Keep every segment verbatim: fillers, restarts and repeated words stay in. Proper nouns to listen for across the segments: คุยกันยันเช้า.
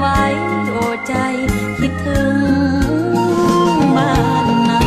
ไว้โอ้ใจคิดถึงบ้านนา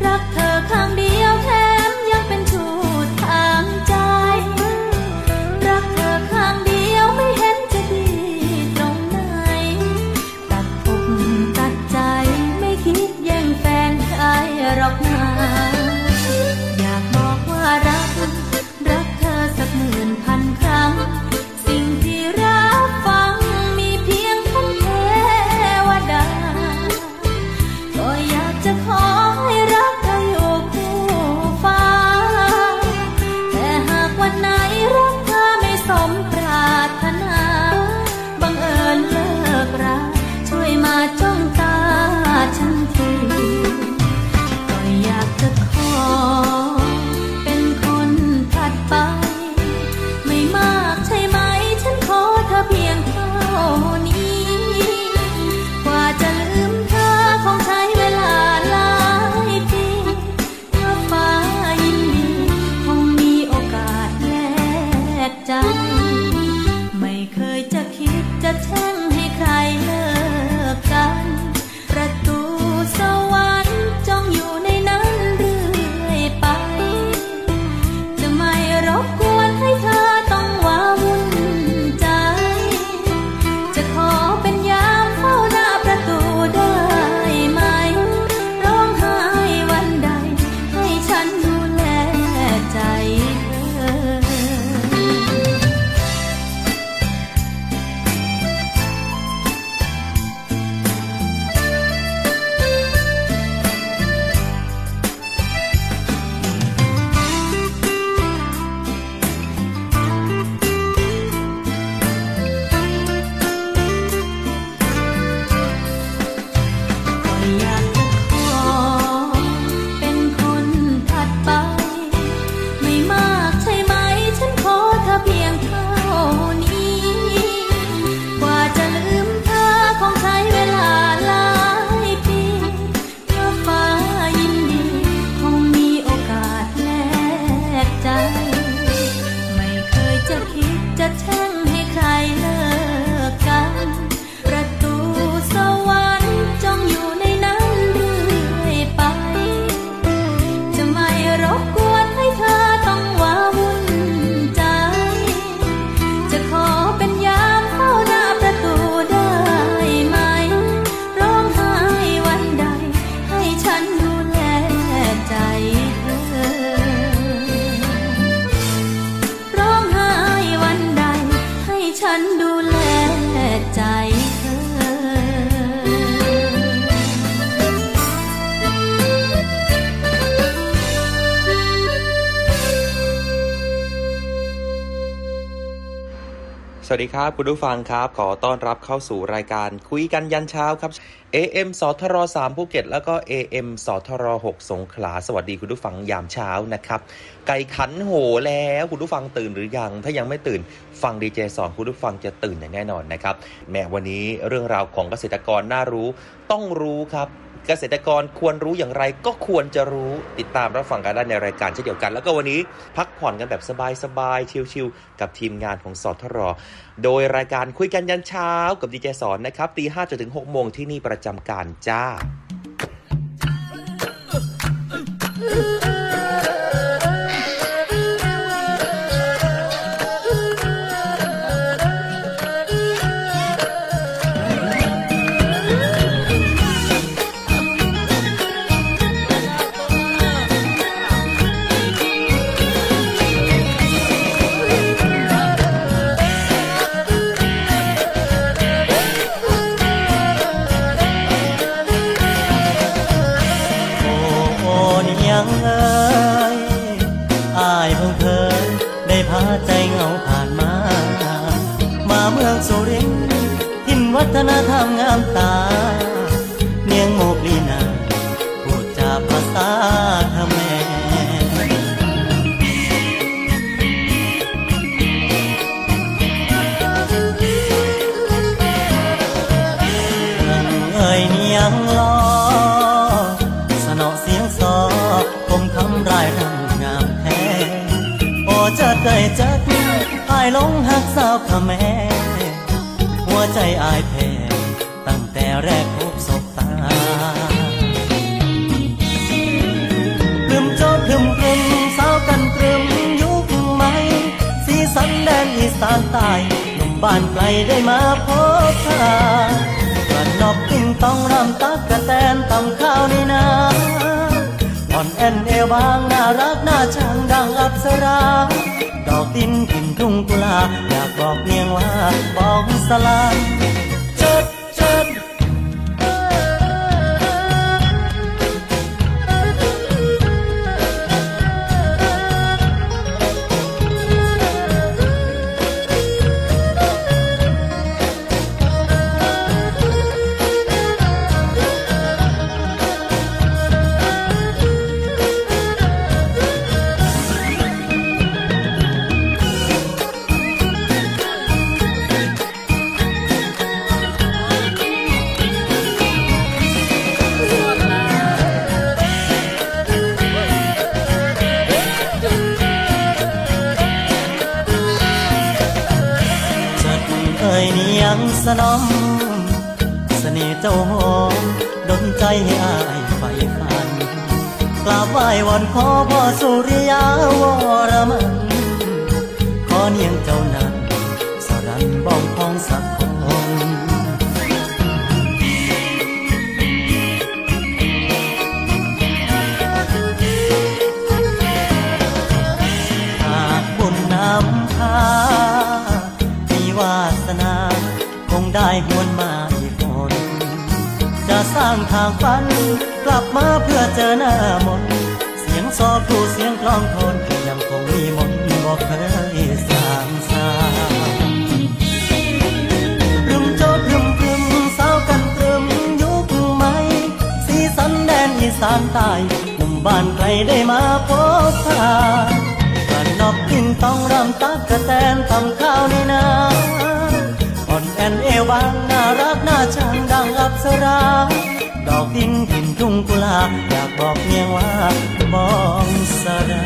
รักเธอสักหมื่นพันครั้งสิ่งที่ ฉันดูแลใจเธอสวัสดีครับคุณผู้ฟังครับขอต้อนรับเข้าสู่รายการคุยกันยันเช้าครับ เอ เอ็ม สทรสามภูเก็ตแล้วก็ เอ เอ็ม สทรหกสงขลาสวัสดีคุณผู้ฟังยามเช้านะครับไก่ขันโหแล้วคุณผู้ฟังตื่นหรือยังถ้ายังไม่ตื่นฟังดีเจสอนคุณผู้ฟังจะตื่นอย่างแน่นอนนะครับแม้วันนี้เรื่องราวของเกษตรกรน่ารู้ต้องรู้ครับเกษตรกรควรรู้อย่างไรก็ควรจะรู้ติดตามรับฟังกันได้ในรายการเช่นเดียวกันแล้วก็วันนี้พักผ่อนกันแบบสบายๆชิลๆกับทีมงานของสทรโดยรายการคุยกันยันเช้ากับดีเจสอนนะครับตีห้าจนถึงหกโมงที่นี่ประจำการจ้าวัฒนธรรมงามตาเนียงโมกลีนาพูดจาภาษาทะแม่เอ่ยเนียงล้อสนอเสียงซอคงทำรายทำงามแท้โอ้เจิดเอ่ยเจิดอายลงหักสาวทะแม่หัวใจอายแพ้ตั้งแต่แรกพบสบตาลืมโจทย์ลืมกลุ่มสาวกันตรึมยุคใหม่สีสันแดนอีสานใต้หนุ่มบ้านไกลได้มาพบเธอกันนอกกินต้องรำตักกะแตนตำข้าวในนาอ่อนแอนเอวบางน่ารักน่าชังดังอัปสราดอกตินกินทุ่งกุลาอยากบอกเมียงว่าบอกสลายเจิดเจิดสนมเสน่ห์เจ้าหอมดลใจให้อายไฟฟันกราบไหว้วอนขอพ่อสุริยาวรมันขอเนียงเจ้านั้นสรันบ้องของสักคนหากบุญนำพามีวาสนาได้หวนมาอีกคนจะสร้างทางฝันกลับมาเพื่อเจอหน้ามนเสียงซอผู้เสียงกลองโทนยังคงมีมนบอกเคยสร้างสร้างรึมโจดรึมรึมสาวกันตรึมยุคใหม่สีสันแดนอีสานใต้หนุ่มบ้านไกลได้มาพบเธอการนอกกินต้องรำตักกะแตนทำข้าวในนาแอนเอวบางน่ารักน่าชังดังอัปสราดอกดินถิ่นทุ่งกุลาอยากบอกเมียว่ามองสระ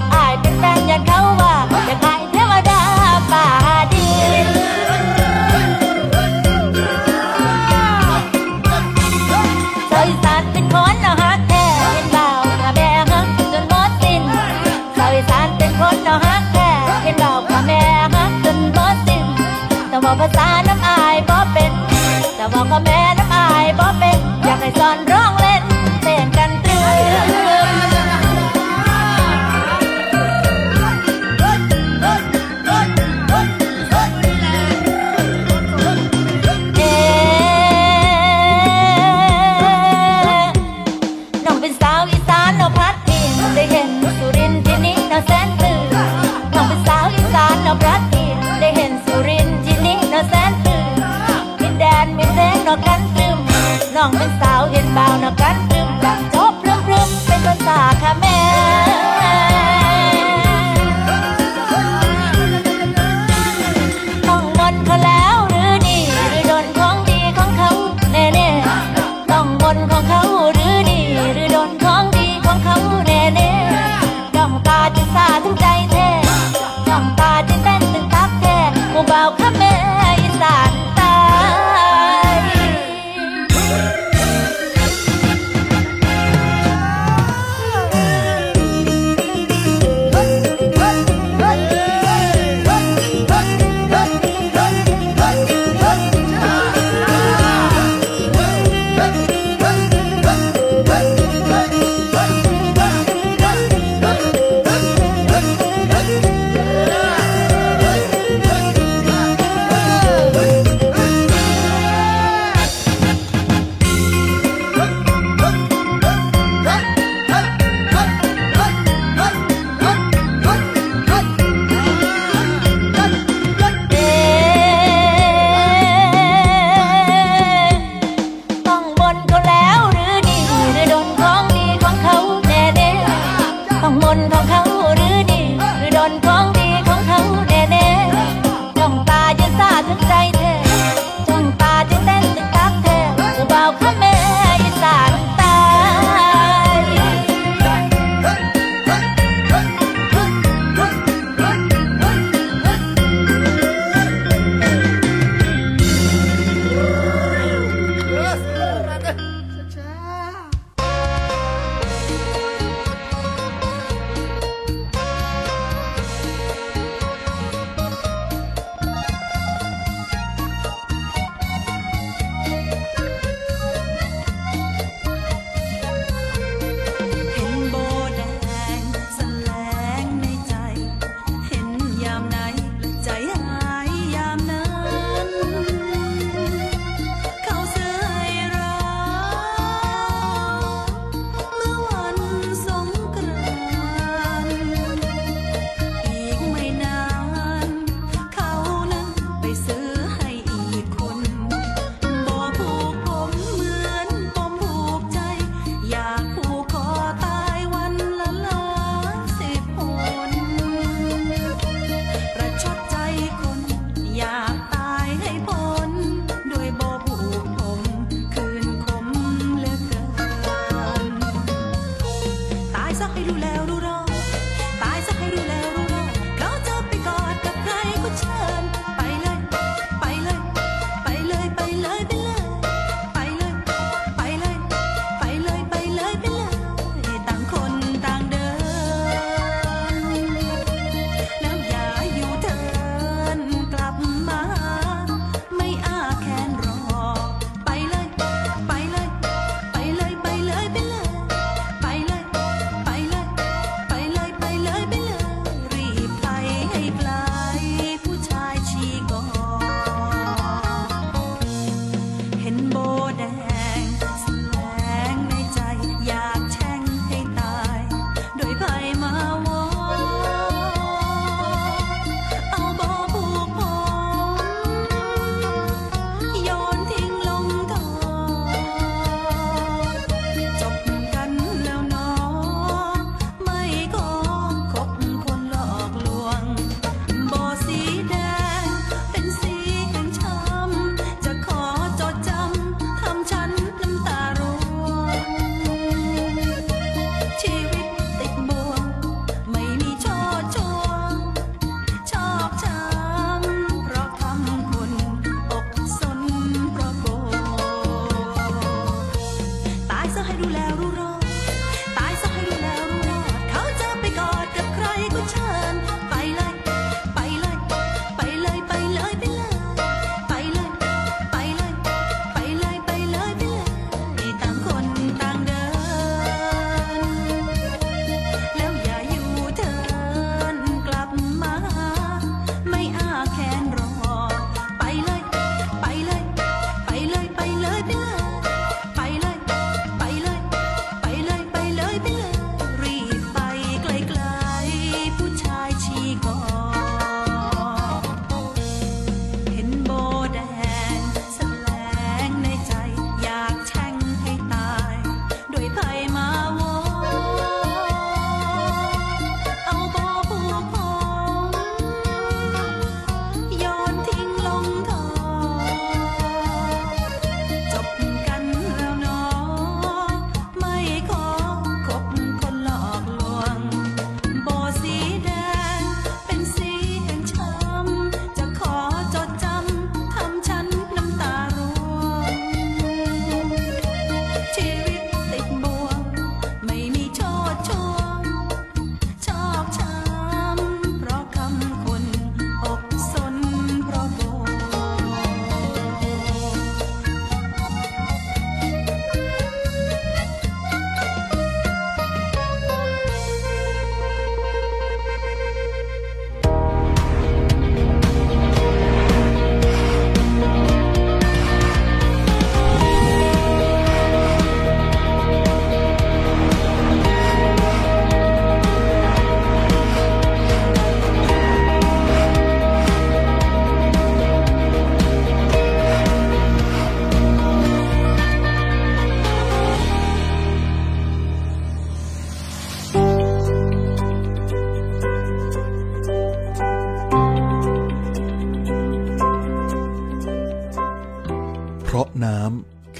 บอกอายเป็นแฟนยันเขาว่าอยากอายเทวดาป่าดีเธออีสานเป็นคนน่าฮักแท้เป็นบ่าวหน้าแม่ฮักจนหมดสิ้นเธออีสานเป็นคนน่าฮักแท้เป็นบ่าวหน้าแม่ฮักจนหมดสิ้นแต่ว่าภาษาน้ำอายบ่เป็นแต่ว่าพ่อแม่น้ำอายบ่เป็นอยากให้สอนร้องเล่นเต้นกันตรึมน้องเป็นสาวเห็นบ่าวนักกันตรึมจบเรื่องเรื่องเป็นภาษาคาแม่ต้องมนเขาแล้วหรือดีหรือโดนของดีของเขาแน่แน่ต้องมนของเขาหรือดีหรือโดนของดีของเขาแน่แน่ต้องตาจิตสาถึงใจแท้ต้องตาจิตเต้นถึงทักแท้ผู้บ่าวคาแม่อีสาน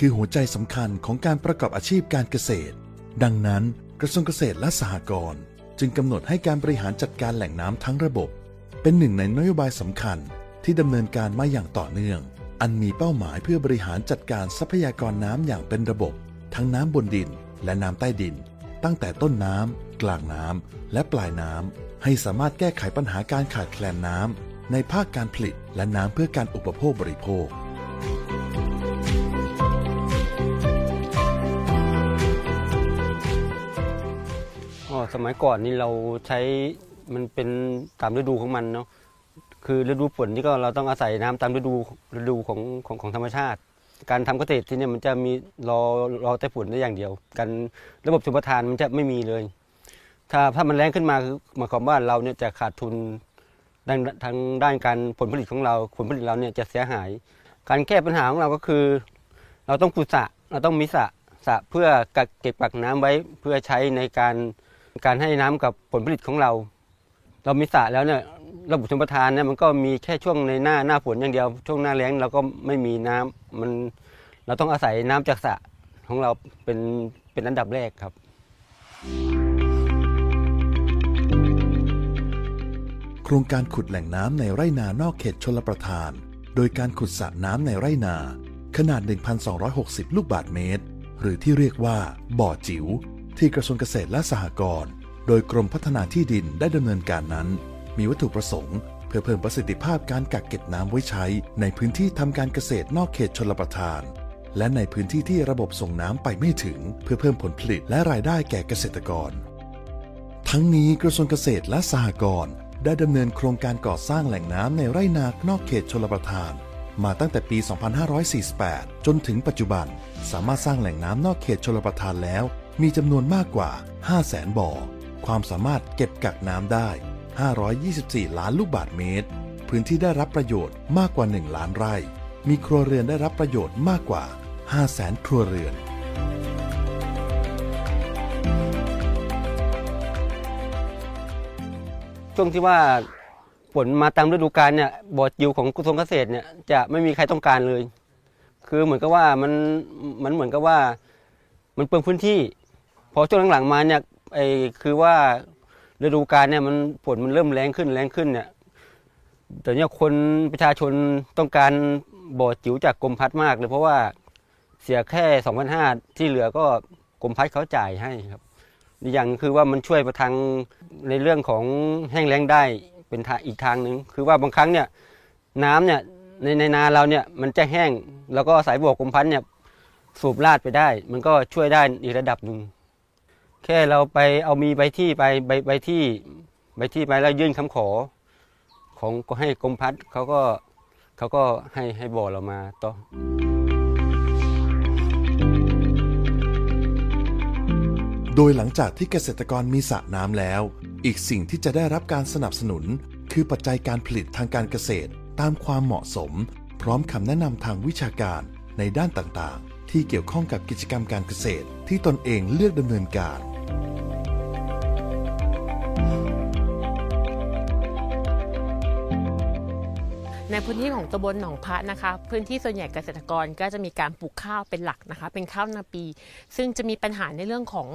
คือหัวใจสำคัญของการประกอบอาชีพการเกษตรดังนั้นกระทรวงเกษตรและสหกรณ์จึงกำหนดให้การบริหารจัดการแหล่งน้ำทั้งระบบเป็นหนึ่งในนโยบายสำคัญที่ดำเนินการมาอย่างต่อเนื่องอันมีเป้าหมายเพื่อบริหารจัดการทรัพยากรน้ำอย่างเป็นระบบทั้งน้ำบนดินและน้ำใต้ดินตั้งแต่ต้นน้ำกลางน้ำและปลายน้ำให้สามารถแก้ไขปัญหาการขาดแคลนน้ำในภาคการผลิตและน้ำเพื่อการอุปโภคบริโภคสมัยก่อนนี่เราใช้มันเป็นตามฤดูของมันเนาะคือฤดูฝนนี่ก็เราต้องอาศัยน้ำตามฤดูฤดูของของของธรรมชาติการทำเกษตรที่เนี่ยมันจะมีรอรอแต่ฝนได้อย่างเดียวการระบบชลประทานมันจะไม่มีเลยถ้าถ้ามันแล้งขึ้นมาคือหมายความว่าเราเนี่ยจะขาดทุนด้านทางด้านการผลผลิตของเราผลผลิตเราเนี่ยจะเสียหายการแก้ปัญหาของเราก็คือเราต้องขุดสระเราต้องมีสระสระเพื่อกักเก็บกักน้ำไว้เพื่อใช้ในการการให้น้ำกับผลผลิตของเราเรามีสระแล้วเนี่ยระบบชลประทานเนี่ยมันก็มีแค่ช่วงในหน้าหน้าฝนอย่างเดียวช่วงหน้าแล้งเราก็ไม่มีน้ำมันเราต้องอาศัยน้ำจากสระของเราเป็นเป็นอันดับแรกครับโครงการขุดแหล่งน้ำในไร่นานอกเขตชลประทานโดยการขุดสระน้ำในไร่นาขนาด หนึ่งพันสองร้อยหกสิบ ลูกบาศก์เมตรหรือที่เรียกว่าบ่อจิ๋วที่กระทรวงเกษตรและสหกรณ์โดยกรมพัฒนาที่ดินได้ดำเนินการนั้นมีวัตถุประสงค์เพื่อเพิ่มประสิทธิภาพการกักเก็บน้ำไว้ใช้ในพื้นที่ทำการเกษตรนอกเขตชลประทานและในพื้นที่ที่ระบบส่งน้ำไปไม่ถึงเพื่อเพิ่มผลผลิตและรายได้แก่เกษตรกรทั้งนี้กระทรวงเกษตรและสหกรณ์ได้ดำเนินโครงการก่อสร้างแหล่งน้ำในไร่นานอกเขตชลประทานมาตั้งแต่ปี สองพันห้าร้อยสี่สิบแปด จนถึงปัจจุบันสามารถสร้างแหล่งน้ำนอกเขตชลประทานแล้วมีจำนวนมากกว่า ห้าแสน บ่อความสามารถเก็บกักน้ำได้ ห้าร้อยยี่สิบสี่ ล้านลูกบาศก์เมตรพื้นที่ได้รับประโยชน์มากกว่า หนึ่ง ล้านไร่มีครัวเรือนได้รับประโยชน์มากกว่า ห้าแสน ครัวเรือนช่วงที่ว่าฝนมาตามฤดูกาลเนี่ยบ่อจิ๋วของกระทรวงเกษตรเนี่ยจะไม่มีใครต้องการเลยคือเหมือนกับว่ามันมันเหมือนกับว่ามันเปลืองพื้นที่พอช่วงหลังๆมาเนี่ยไอ้คือว่าฤดูกาลเนี่ยมันฝนมันเริ่มแรงขึ้นแรงขึ้นเนี่ยแต่เนี่ยคนประชาชนต้องการบ่อจิ๋วจากกรมพัฒน์มากเลยเพราะว่าเสียแค่ สองพันห้าร้อย ที่เหลือก็กรมพัฒน์เขาจ่ายให้ครับอย่างคือว่ามันช่วยประทังในเรื่องของแห้งแล้งได้เป็นทางอีกทางหนึ่งคือว่าบางครั้งเนี่ยน้ำเนี่ยในในนาเราเนี่ยมันจะแห้งแล้วก็สายบ่อกรมพัฒน์เนี่ยสูบลาดไปได้มันก็ช่วยได้อีกระดับหนึ่งแค่เราไปเอามีใบที่ไปใบใบที่ใบที่ไปแล้วยื่นคำขอของก็ให้กรมพัฒน์เขาก็เขาก็ให้ให้บ่อเรามาต่อโดยหลังจากที่เกษตรกรมีสระน้ำแล้วอีกสิ่งที่จะได้รับการสนับสนุนคือปัจจัยการผลิตทางการเกษตรตามความเหมาะสมพร้อมคำแนะนำทางวิชาการในด้านต่างๆที่เกี่ยวข้องกับกิจกรรมการเกษตรที่ตนเองเลือกดำเนินการในพื้นที่ของตำบลหนองพระนะคะพื้นที่ส่วนใหญ่เกษตรกรก็จะมีการปลูกข้าวเป็นหลักนะคะเป็นข้าวนาปีซึ่งจะมีปัญหาในเรื่องของ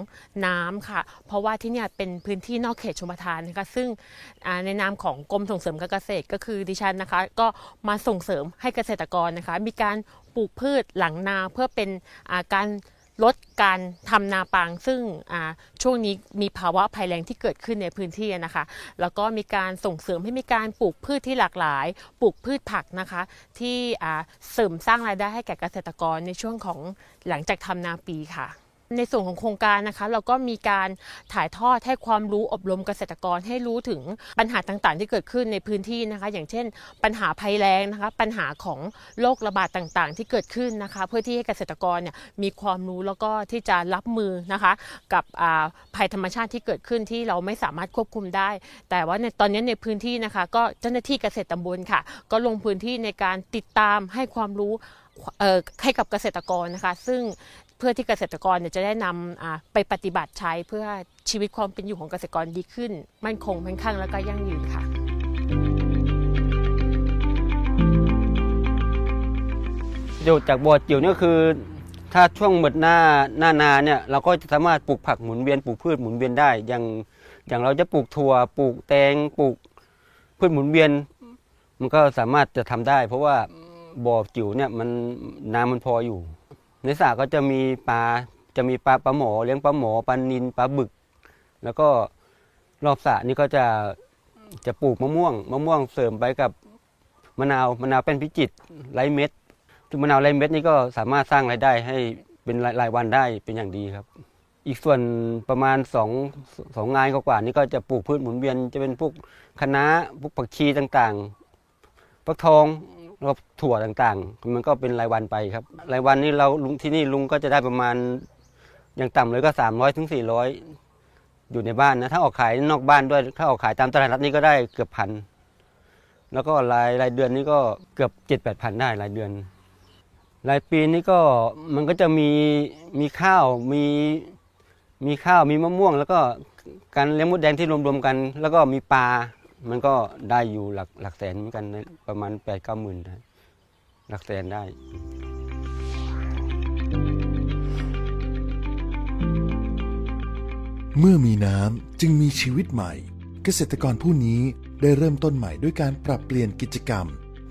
น้ำค่ะเพราะว่าที่นี่เป็นพื้นที่นอกเขตชลประทานนะคะซึ่งในนามของกรมส่งเสริมการเกษตรก็คือดิฉันนะคะก็มาส่งเสริมให้เกษตรกรนะคะมีการปลูกพืชหลังนาเพื่อเป็นการลดการทำนาปางซึ่งช่วงนี้มีภาวะภัยแล้งที่เกิดขึ้นในพื้นที่นะคะแล้วก็มีการส่งเสริมให้มีการปลูกพืชที่หลากหลายปลูกพืชผักนะคะที่เสริมสร้างรายได้ให้แก่เกษตรกรในช่วงของหลังจากทำนาปีค่ะในส่วนของโครงการนะคะเราก็มีการถ่ายทอดให้ความรู้อบรมเกษตรกรให้รู้ถึงปัญหาต่างๆที่เกิดขึ้นในพื้นที่นะคะอย่างเช่นปัญหาภัยแล้งนะคะปัญหาของโรคระบาดต่างๆที่เกิดขึ้นนะคะเพื่อที่ให้เกษตรกรเนี่ยมีความรู้แล้วก็ที่จะรับมือนะคะกับภัยธรรมชาติที่เกิดขึ้นที่เราไม่สามารถควบคุมได้แต่ว่าในตอนนี้ในพื้นที่นะคะก็เจ้าหน้าที่เกษตรตำบลค่ะก็ลงพื้นที่ในการติดตามให้ความรู้ให้กับเกษตรกรนะคะซึ่งเพื่อที่เกษตรกรจะได้นำไปปฏิบัติใช้เพื่อชีวิตความเป็นอยู่ของเกษตรกรดีขึ้นมั่นคงมั่นคั่งและก็ยั่งยืนค่ะประโยชน์จากบ่อจิ๋วนี่ก็คือ ถ้าช่วงหมดหน้าหน้านาเนี่ยเราก็จะสามารถปลูกผักหมุนเวียนปลูกพืชหมุนเวียนได้อย่างอย่างเราจะปลูกถั่วปลูกแตงปลูกพืชหมุนเวียนมันก็สามารถจะทำได้เพราะว่าบ่อจิ๋วเนี่ยมันน้ำมันพออยู่ในสระก็จะมีปลาจะมีปลาปลาหมอเลี้ยงปลาหมอปลานิลปลาบึกแล้วก็รอบสระนี่ก็จะจะปลูกมะม่วงมะม่วงเสริมไปกับมะนาวมะนาวเป็นพิจิตรไร้เม็ดมะนาวไร้เม็ดนี่ก็สามารถสร้างรายได้ให้เป็นรายวันได้เป็นอย่างดีครับอีกส่วนประมาณสองสองงานกว่าๆนี่ก็จะปลูกพืชหมุนเวียนจะเป็นพวกคะน้าพวกผักชีต่างๆฟักทองรอบถั่วต่างๆมันก็เป็นรายวันไปครับรายวันนี้เราลุงที่นี่ลุงก็จะได้ประมาณอย่างต่ำเลยก็สามร้อยถึงสี่ร้อยอยู่ในบ้านนะถ้าออกขายนอกบ้านด้วยถ้าออกขายตามตลาดนัดนี่ก็ได้เกือบพันแล้วก็รายรายเดือนนี่ก็เกือบเจ็ดแปดพันได้รายเดือนรายปีนี่ก็มันก็จะมีมีข้าวมีมีข้าวมีมะม่วงแล้วก็การเลี้ยงมดแดงที่รวมๆกันแล้วก็มีปลามันก็ได้อยู่หลักหลักแสนเหมือนกันประมาณแปดเก้าหมื่นหลักแสนได้เมื่อมีน้ำจึงมีชีวิตใหม่เกษตรกรผู้นี้ได้เริ่มต้นใหม่ด้วยการปรับเปลี่ยนกิจกรรม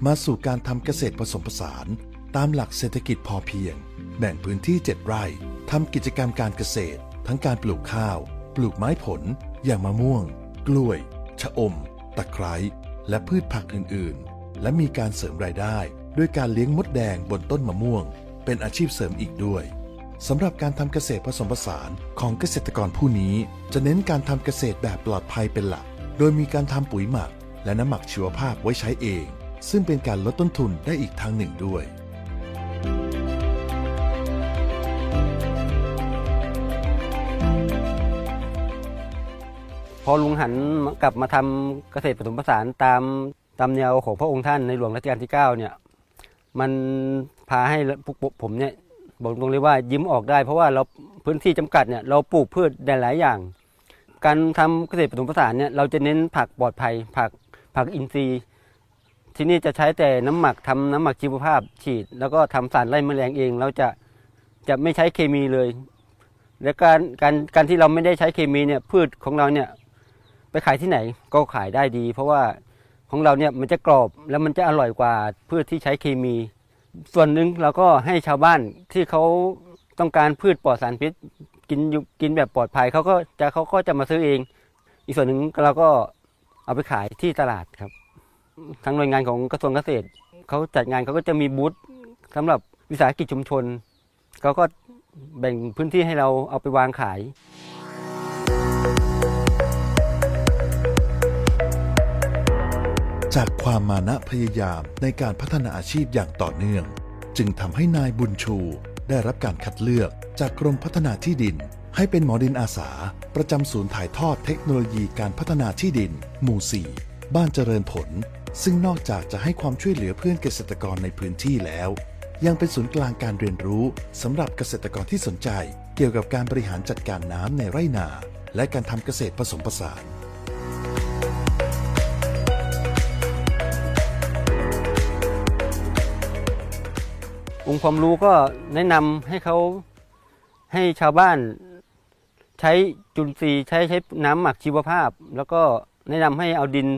มาสู่การทำเกษตรผสมผสานตามหลักเศรษฐกิจพอเพียงแบ่งพื้นที่เจ็ดไร่ทำกิจกรรมการเกษตรทั้งการปลูกข้าวปลูกไม้ผลอย่างมะม่วงกล้วยชะอมตะไคร้และพืชผักอื่นๆและมีการเสริมรายได้ด้วยการเลี้ยงมดแดงบนต้นมะม่วงเป็นอาชีพเสริมอีกด้วยสำหรับการทำเกษตรผสมผสานของเกษตรกรผู้นี้จะเน้นการทำเกษตรแบบปลอดภัยเป็นหลักโดยมีการทำปุ๋ยหมักและน้ำหมักชีวภาพไว้ใช้เองซึ่งเป็นการลดต้นทุนได้อีกทางหนึ่งด้วยพอลุงหันกลับมาทำเกษตรผสมผสานตามตามแนวของพระองค์ท่านในหลวงรัชกาลที่เก้าเนี่ยมันพาให้พวกผมเนี่ยบอกตรงเลยว่ายิ้มออกได้เพราะว่าเราพื้นที่จำกัดเนี่ยเราปลูกพืชได้หลายอย่างการทำเกษตรผสมผสานเนี่ยเราจะเน้นผักปลอดภัยผักผักอินทรีย์ที่นี่จะใช้แต่น้ำหมักทำน้ำหมักชีวภาพฉีดแล้วก็ทำสารไล่แมลงเองเราจะจะไม่ใช้เคมีเลยและการการการที่เราไม่ได้ใช้เคมีเนี่ยพืชของเราเนี่ยไปขายที่ไหนก็ขายได้ดีเพราะว่าของเราเนี่ยมันจะกรอบแล้วมันจะอร่อยกว่าพืชที่ใช้เคมีส่วนหนึ่งเราก็ให้ชาวบ้านที่เขาต้องการพืชปลอดสารพิษกินอยู่กินแบบปลอดภัยเขาก็จะเขาก็จะมาซื้อเองอีกส่วนหนึ่งเราก็เอาไปขายที่ตลาดครับทางหน่วยงานของกระทรวงเกษตรเขาจัดงานเขาก็จะมีบูธสำหรับวิสาหกิจชุมชนเขาก็แบ่งพื้นที่ให้เราเอาไปวางขายจากความมานะพยายามในการพัฒนาอาชีพอย่างต่อเนื่องจึงทำให้นายบุญชูได้รับการคัดเลือกจากกรมพัฒนาที่ดินให้เป็นหมอดินอาสาประจำศูนย์ถ่ายทอดเทคโนโลยีการพัฒนาที่ดินหมู่สี่บ้านเจริญผลซึ่งนอกจากจะให้ความช่วยเหลือเพื่อนเกษตรกรในพื้นที่แล้วยังเป็นศูนย์กลางการเรียนรู้สำหรับเกษตรกรที่สนใจเกี่ยวกับการบริหารจัดการน้ำในไร่นาและการทำเกษตรผสมผสานองค์ความรู้ก็แนะนำให้เขาให้ชาวบ้านใช้จุลินทรีย์ใช้ใช้น้ำหมักชีวภาพแล้วก็แนะนำให้เอาดิน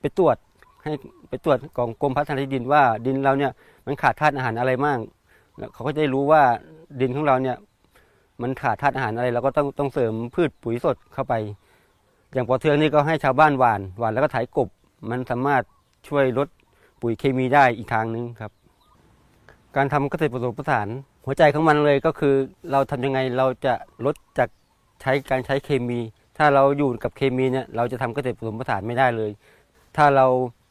ไปตรวจให้ไปตรวจของกรมพัฒนาที่ดินว่าดินเราเนี่ยมันขาดธาตุอาหารอะไรบ้างเขาก็จะได้รู้ว่าดินของเราเนี่ยมันขาดธาตุอาหารอะไรเราก็ต้องต้องเสริมพืชปุ๋ยสดเข้าไปอย่างปอเทืองนี่ก็ให้ชาวบ้านหว่านหว่านแล้วก็ไถกบมันสามารถช่วยลดปุ๋ยเคมีได้อีกทางนึงครับการทำเกษตรผสมผสานหัวใจของมันเลยก็คือเราทำยังไงเราจะลดจากใช้การใช้เคมีถ้าเราอยู่กับเคมีเนี่ยเราจะทำเกษตรผสมผสานไม่ได้เลยถ้าเรา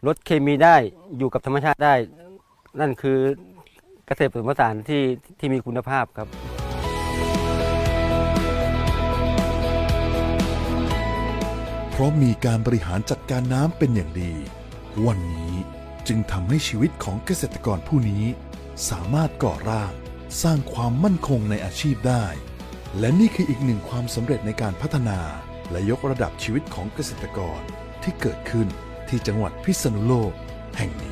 ลดเคมีได้อยู่กับธรรมชาติได้นั่นคือเกษตรผสมผสานที่ที่มีคุณภาพครับเพราะมีการบริหารจัดการน้ำเป็นอย่างดีวันนี้จึงทำให้ชีวิตของเกษตรกรผู้นี้สามารถก่อร่างสร้างความมั่นคงในอาชีพได้และนี่คืออีกหนึ่งความสำเร็จในการพัฒนาและยกระดับชีวิตของเกษตรกรที่เกิดขึ้นที่จังหวัดพิษณุโลกแห่งนี้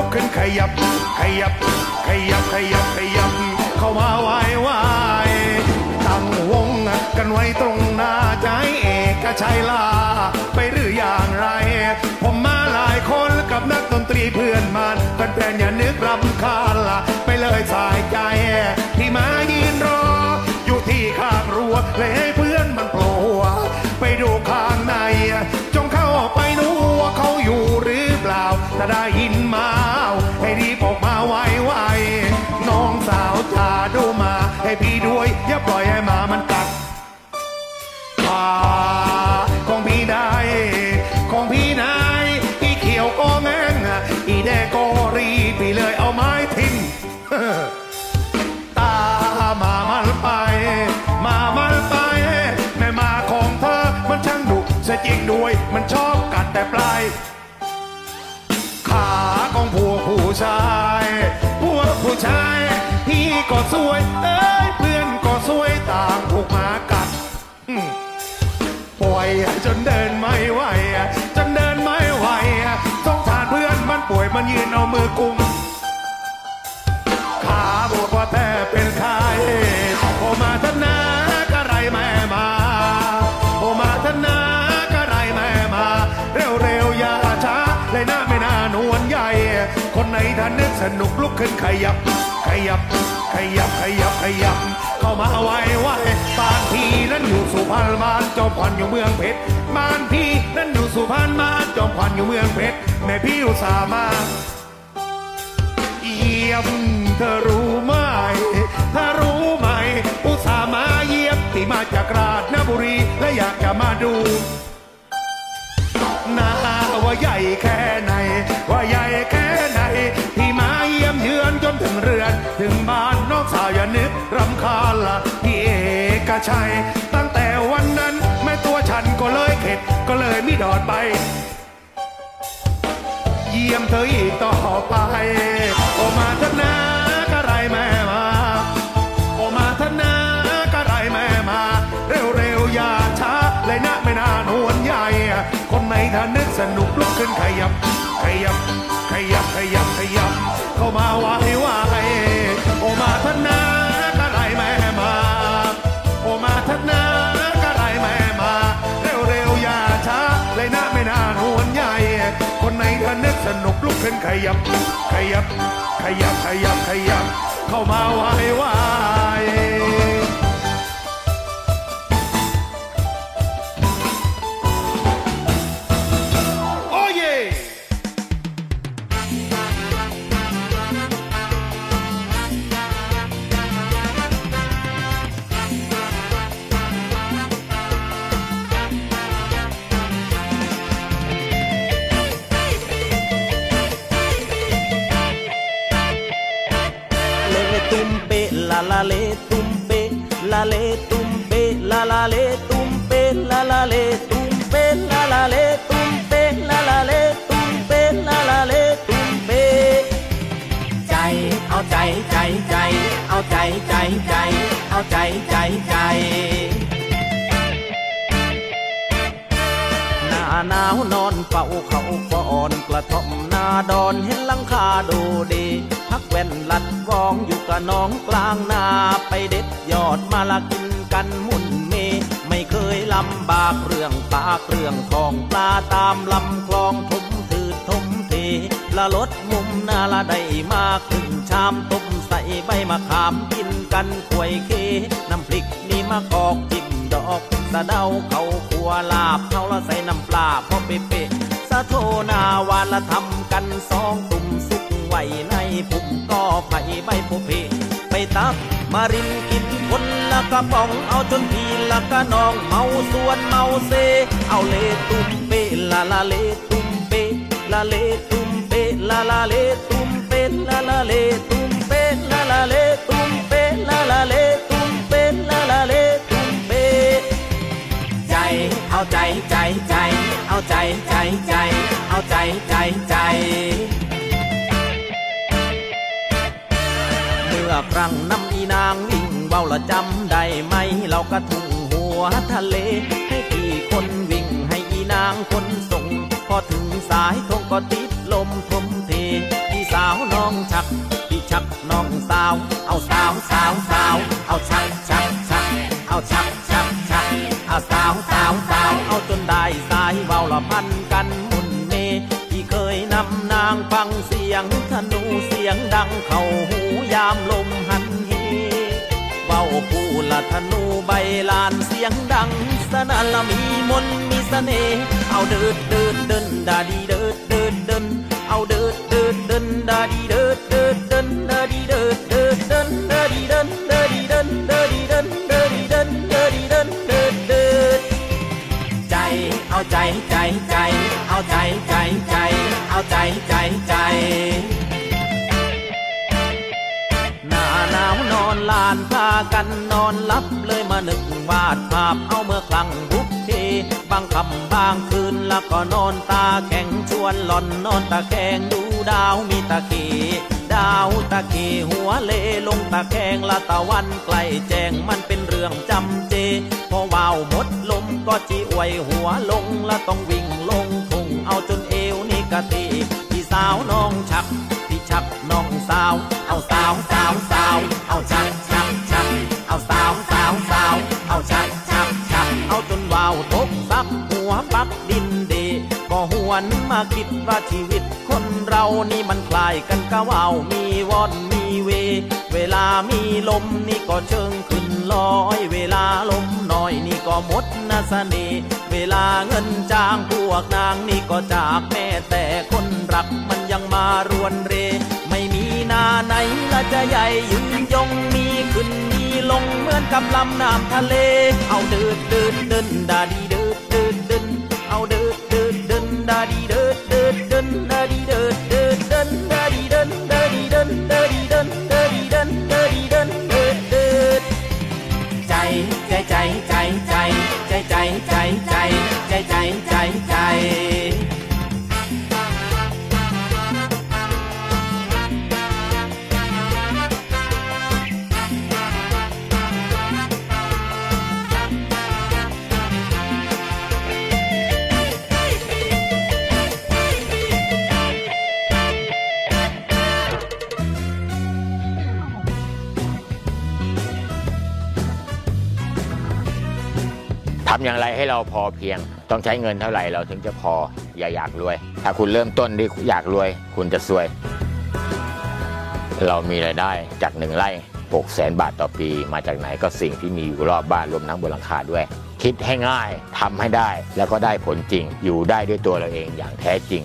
ลุกขึ้นขยับขยับขยับขยับขยับเข้ามาไหว้ไหว้ตั้งวงกันไว้ตรงหน้าใจเอกชัยลาไปหรืออย่างไรผมมาหลายคนกับนักดนตรีเพื่อนมันแฟนๆอย่านึกรำคาญละไปเลยสายใจที่มายืนรออยู่ที่ข้างรั้วเลยให้เพื่อนมันโผล่หัวไปดูข้างในจงเข้าไปดูว่าเขาอยู่หรือเปล่าถ้าได้ยินมาให้รีบออกมาไวไวน้องสาวจ๋าดูมาให้พี่ด้วยอย่าปล่อยให้หมามันกัดขาของพี่ได้ของพี่นายอีเขียวก็แง่งอีแดงก็รีพี่เลยเอาไม้ทิ้งตามามันไปมามันไปแม่มาของเธอมันช่างดุเสียจริงด้วยมันชอบกัดแต่ปลายขาของผัวผู้ชายผัวผู้ชายพี่ก็สวยเอ้ยเพื่อนก็สวยต่างถูกหมากัดป่วยจนเดินไม่ไหวจนเดินไม่ไหวสงสารเพื่อนมันป่วยมันยืนเอามือกุมขาบอกว่าแต่เป็นใครโอมาทนะกะไรแม่มาโอมาทนะกะไรแม่มาเร็วๆอย่าช้าเลยนะไม่นานวนใหญ่คนไหนท่านนึกสนุกลุกขึ้นขยับขยับขยับขยับขยับเข้ามาไว้ไว้บ้านพี่นั้นอยู่สุพรรณบ้านจอมขวัญอยู่เมืองเพชรบ้านพี่นั้นอยู่สุพรรณบ้านจอมขวัญอยู่เมืองเพชรแม่พี่อุตส่าห์มาเยี่ยมเธอรู้ไหมเธอรู้ไหมอุตส่าห์มาเยี่ยมที่มาจากราชบุรีและอยากจะมาดูนาว่าใหญ่แค่ไหนว่าใหญ่แค่ไหนที่มาเยี่ยมเยือนจนถึงเรือนถึงบ้านน้องสาวอย่านึกรำคาญละพี่เอกชัยตั้งแต่วันนั้นแม่ตัวฉันก็เลยเข็ดก็เลยไม่ดอดไปเยี่ยมเธออีกต่อไปโอมาทนากะไรแม่มาโอมาทนากะไรแม่มาเร็วๆอย่าช้าเลยนะไม่นานวนใหญ่คนไหนถ้านึกสนุกลุกขึ้นขยับขยับขยับขยับขยับเข้ามาไหวไหวโอมาทนากะไรแม่มาโอมาทนากะไรแม่มาเร็วๆอย่าช้าเลยนะไม่นานวนใหญ่คนไหนถ้านึกสนุกลุกขึ้นขยับขยับขยับขยับขยับเข้ามาไหว้ไหว้โอ้ยลาเลตุมเปลาเลตุมเปลาลาเลตุมเปลาลาเลตุมเปลาลาเลตุมเปลาลาเลตุมเปลาลาเลตุมเปใจเอาใจใจใจเอาใจใจใจเอาใจใจใจหน้าหนาวนอนเป่าเขาป้อนกระท่อมนาดอนเห็นหลังคาดูดีพักแว่นลัดกองอยู่กับน้องกลางนาไปเด็ดยอดมาละกินกันมุ่นเมไม่เคยลำบากเรื่องปลาเรื่องของปลาตามลำคลองทุ่มถือทุ่มเท ละลดมุมนาละได้มากถึงชามต้มใส่ใบมะขามกินกันกล้วยเค้น้ำพริกนี่มะกอกจิ้มดอกสะเดาเขาขัวลาบเขาละใส่น้ำปลาพอเป๊ะสะโทนาวาละทำกันสองตุ่มสุกไว้ในปุ่มก็ไฟใบโพเพไปตักมารินกินคนละกระป๋องเอาจนพี่ละกะนองเมาสวนเมาเซเอาเลตุ้มเปละละเลตุ้มเปละเลตุ้มเปละละเลตุ้มเปละละเลตุ้มเปละละเลตุ้มเปละละเลตุ้มเปละละเลตุ้มเปใจเอาใจใจใจเอาใจใจใจเอาใจใจใจเมื่อครั้งน้ำอีนางวิ่งเบาละจำได้ไหมเรากระทุ่งหัวทะเลให้พี่คนวิ่งให้อีนางคนส่งพอถึงสายทงก็ติดลมทมเทพี่สาวน้องชักพี่ชักน้องสาวเอาสาวสาวสาวเอาชักชักชักเอาชักชักชักเอาสาวสาวสาวเอาจนได้สายเบาละพันกันมุนเนพี่เคยนำนางฟังเสียงธนูเสียงดังเขาหูยามลมหันเหเว้าผู้ละธนูใบลานเสียงดังสนั่นละมีมนมีเสน่ห์เอาเดิดเดิดเดินดาดีเดิดเดิดเดินเอาเดิดเดิดเดินดาดีเดิดเดิดเดินดาดีเดิดเดิดเดินดาดีเดินดาดีเดินดาดีเดินดาดีเดินดาดีเดินเดิดเดิดใจเอาใจใจใจเอาใจใจใจเอาใจใจใจหนาวนอนลานพากันนอนลับเลยมานึกวาดภาพเอาเมื่อครั้งบุกเทบางคำบางคืนแล้วก็นอนตาแข็งชวนหล่อนนอนตาแข็งดูดาวมีตะเกียดาวตะเกียหัวเลลงตาแข็งละตะวันใกล้แจ้งมันเป็นเรื่องจำเจพอว่าวหมดลมก็จีอวยหัวลงละต้องวิ่งลงทุ่งเอาจนเอวนี่กะตีพี่สาวน้องชักพี่ชักน้องสาวเอาสาวสาวสาวเอาชักชักชักเอาสาวสาวสาวเอาชักชักชักเอาจนว่าวตกซับหัวปักดินเดก็หวนมาคิดว่าชีวิตคนเรานี่มันคล้ายกันกะว่าวมีวอนมีเวเวลามีลมนี่ก็เชิงขึ้นลอยเวลาลมน้อยนี่ก็หมดนะเสน่ห์เวลาเงินจ้างพวกนางนี่ก็จากแม่แต่คนรักมันยังมารวนเรไม่มีนาไหนละจะใหญ่ยืนยงมีขึ้นมีลงเหมือนกับลำน้ำทะเลเอาเดินเดินเดินดาดีเดินเดินเดินเอาเดินเดินเดินดาดีเดินเดินเดินดาดีเดินเดินเดินดาดีเดินดาดีเดินดาดีเดินดาดีเดินดาดีเดินเดินเดินใจใจใจใจใจใจใจใจใจใจใจใจทำอย่างไรให้เราพอเพียงต้องใช้เงินเท่าไหร่เราถึงจะพออย่าอยากรวยถ้าคุณเริ่มต้นที่อยากรวยคุณจะซวยเรามีรายได้จากหนึ่งไร่หกแสนบาทต่อปีมาจากไหนก็สิ่งที่มีอยู่รอบบ้านรวมทั้งบนหลังคาด้วยคิดให้ง่ายทำให้ได้แล้วก็ได้ผลจริงอยู่ได้ด้วยตัวเราเองอย่างแท้จริง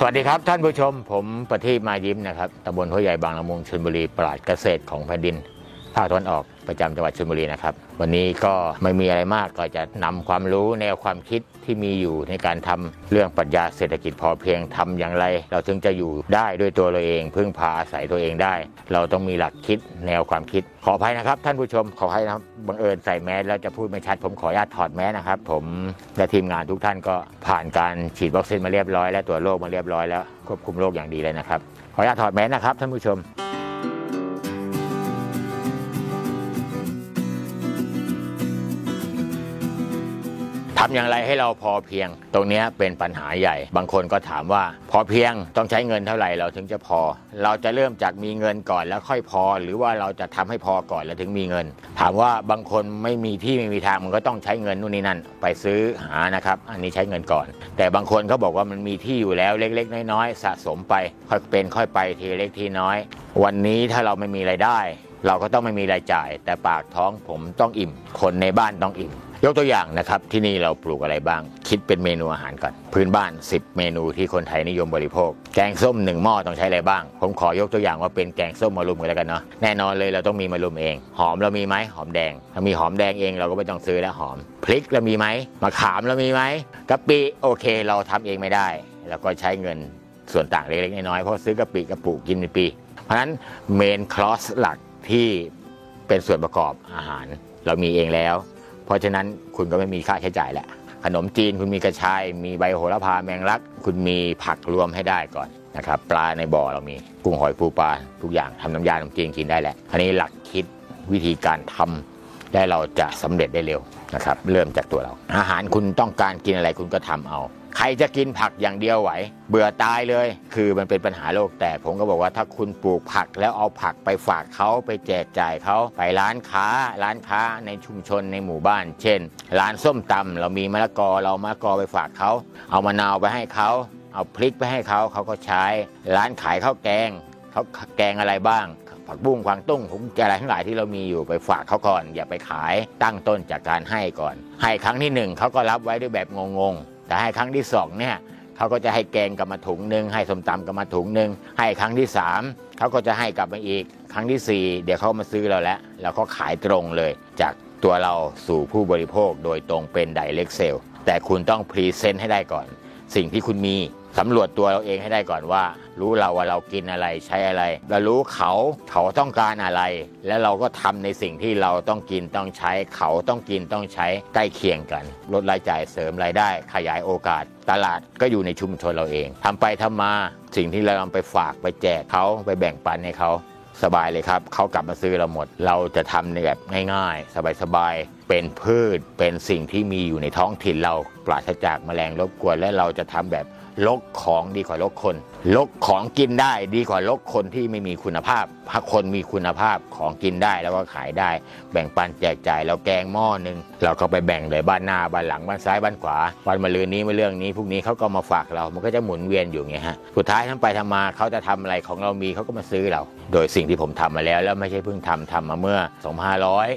สวัสดีครับท่านผู้ชมผมประทีปมายิ้มนะครับตำบลห้วยใหญ่บางละมุงชลบุรีปราชญ์เกษตรของแผ่นดิน ภาคตะวันออกประจำจังหวัดชลบุรีนะครับวันนี้ก็ไม่มีอะไรมากก็จะนำความรู้แนวความคิดที่มีอยู่ในการทำเรื่องปรัชญาเศรษฐกิจพอเพียงทำอย่างไรเราถึงจะอยู่ได้ด้วยตัวเราเองพึ่งพาอาศัยตัวเองได้เราต้องมีหลักคิดแนวความคิดขออภัยนะครับท่านผู้ชมขอให้นะบังเอิญใส่แมสแล้วจะพูดไม่ชัดผมขออนุญาตถอดแมสนะครับผมและทีมงานทุกท่านก็ผ่านการฉีดวัคซีนมาเรียบร้อยและตรวจโรคมาเรียบร้อยแล้วควบคุมโรคอย่างดีเลยนะครับขออนุญาตถอดแมสนะครับท่านผู้ชมทำอย่างไรให้เราพอเพียงตรงนี้เป็นปัญหาใหญ่บางคนก็ถามว่าพอเพียงต้องใช้เงินเท่าไหร่เราถึงจะพอเราจะเริ่มจากมีเงินก่อนแล้วค่อยพอหรือว่าเราจะทำให้พอก่อนแล้วถึงมีเงินถามว่าบางคนไม่มีที่ไม่มีทางมันก็ต้องใช้เงินนู่นนี่นั่นไปซื้อหานะครับอันนี้ใช้เงินก่อนแต่บางคนเขาบอกว่ามันมีที่อยู่แล้วเล็กๆน้อยๆสะสมไปค่อยเป็นค่อยไปทีเล็กทีน้อยวันนี้ถ้าเราไม่มีรายได้เราก็ต้องไม่มีรายจ่ายแต่ปากท้องผมต้องอิ่มคนในบ้านต้องอิ่มยกตัวอย่างนะครับที่นี่เราปลูกอะไรบ้างคิดเป็นเมนูอาหารก่อนพื้นบ้านสิบเมนูที่คนไทยนิยมบริโภคแกงส้มหนึ่งหม้อต้องใช้อะไรบ้างผมขอยกตัวอย่างว่าเป็นแกงส้มมะรุมกันแล้วกันเนาะแน่นอนเลยเราต้องมีมะรุมเองหอมเรามีไหมหอมแดงถ้ามีหอมแดงเองเราก็ไม่ต้องซื้อแล้วหอมพริกเรามีไหมมะขามเรามีไหมกะปิโอเคเราทำเองไม่ได้เราก็ใช้เงินส่วนต่างเล็กๆน้อยๆเพราะซื้อกะปิกระปุกกินเป็นปีเพราะฉะนั้นเมนคลอสหลักที่เป็นส่วนประกอบอาหารเรามีเองแล้วเพราะฉะนั้นคุณก็ไม่มีค่าใช้จ่ายแหละขนมจีนคุณมีกระชายมีใบโหระพาแมงลักคุณมีผักรวมให้ได้ก่อนนะครับปลาในบ่อเรามีกุ้งหอยปูปลาทุกอย่างทำน้ำยาขนมจีนกินได้แหละอันนี้หลักคิดวิธีการทำได้เราจะสำเร็จได้เร็วนะครับเริ่มจากตัวเราอาหารคุณต้องการกินอะไรคุณก็ทำเอาใครจะกินผักอย่างเดียวไหวเบื่อตายเลยคือมันเป็นปัญหาโลกแต่ผมก็บอกว่าถ้าคุณปลูกผักแล้วเอาผักไปฝากเขาไปแจกจ่ายเขาไปร้านค้าร้านค้าในชุมชนในหมู่บ้านเช่นร้านส้มตำเรามีมะละกอเรามะละกอไปฝากเขาเอามะนาวไปให้เขาเอาพริกไปให้เขาเขาก็ใช้ร้านขายข้าวแกงเขาแกงอะไรบ้างผักบุ้งกวางตุ้งผมอะไรทั้งหลายที่เรามีอยู่ไปฝากเขาก่อนอย่าไปขายตั้งต้นจากการให้ก่อนให้ครั้งที่หนึ่งเขาก็รับไว้ด้วยแบบงงแต่ให้ครั้งที่สองเนี่ยเขาก็จะให้แกงกลับมาถุงหนึ่งให้สมตำกลับมาถุงหนึ่งให้ครั้งที่สามเขาก็จะให้กลับมาอีกครั้งที่สี่เดี๋ยวเขามาซื้อเราแล้วแล้วก็ขายตรงเลยจากตัวเราสู่ผู้บริโภคโดยตรงเป็นไดเรกเซลแต่คุณต้องพรีเซนต์ให้ได้ก่อนสิ่งที่คุณมีสำรวจตัวเราเองให้ได้ก่อนว่ารู้เราว่าเรากินอะไรใช้อะไรเรารู้เขาเขาต้องการอะไรแล้วเราก็ทำในสิ่งที่เราต้องกินต้องใช้เขาต้องกินต้องใช้ใกล้เคียงกันลดรายจ่ายเสริมรายได้ขยายโอกาสตลาดก็อยู่ในชุมชนเราเองทำไปทำมาสิ่งที่เรานำไปฝากไปแจกเขาไปแบ่งปันให้เขาสบายเลยครับเขากลับมาซื้อเราหมดเราจะทำในแบบง่ายๆสบายๆเป็นพืชเป็นสิ่งที่มีอยู่ในท้องถิ่นเราปราศจากแมลงรบกวนและเราจะทำแบบลกของดีกว่าลกคนลกของกินได้ดีกว่าลกคนที่ไม่มีคุณภาพถ้าคนมีคุณภาพของกินได้แล้วก็ขายได้แบ่งปันแจกจ่ายเราแกงหม้อหนึ่งเราก็ไปแบ่งเลยบ้านหน้าบ้านหลังบ้านซ้ายบ้านขวาวันมะรืนนี้มาเรื่องนี้พรุ่งนี้เขาก็มาฝากเรามันก็จะหมุนเวียนอยู่ไงฮะสุดท้ายทำไปทำมาเขาจะทำอะไรของเรามีเขาก็มาซื้อเราโดยสิ่งที่ผมทำมาแล้วแล้วไม่ใช่เพิ่งทำทำมาเมื่อสองพันห้าร้อย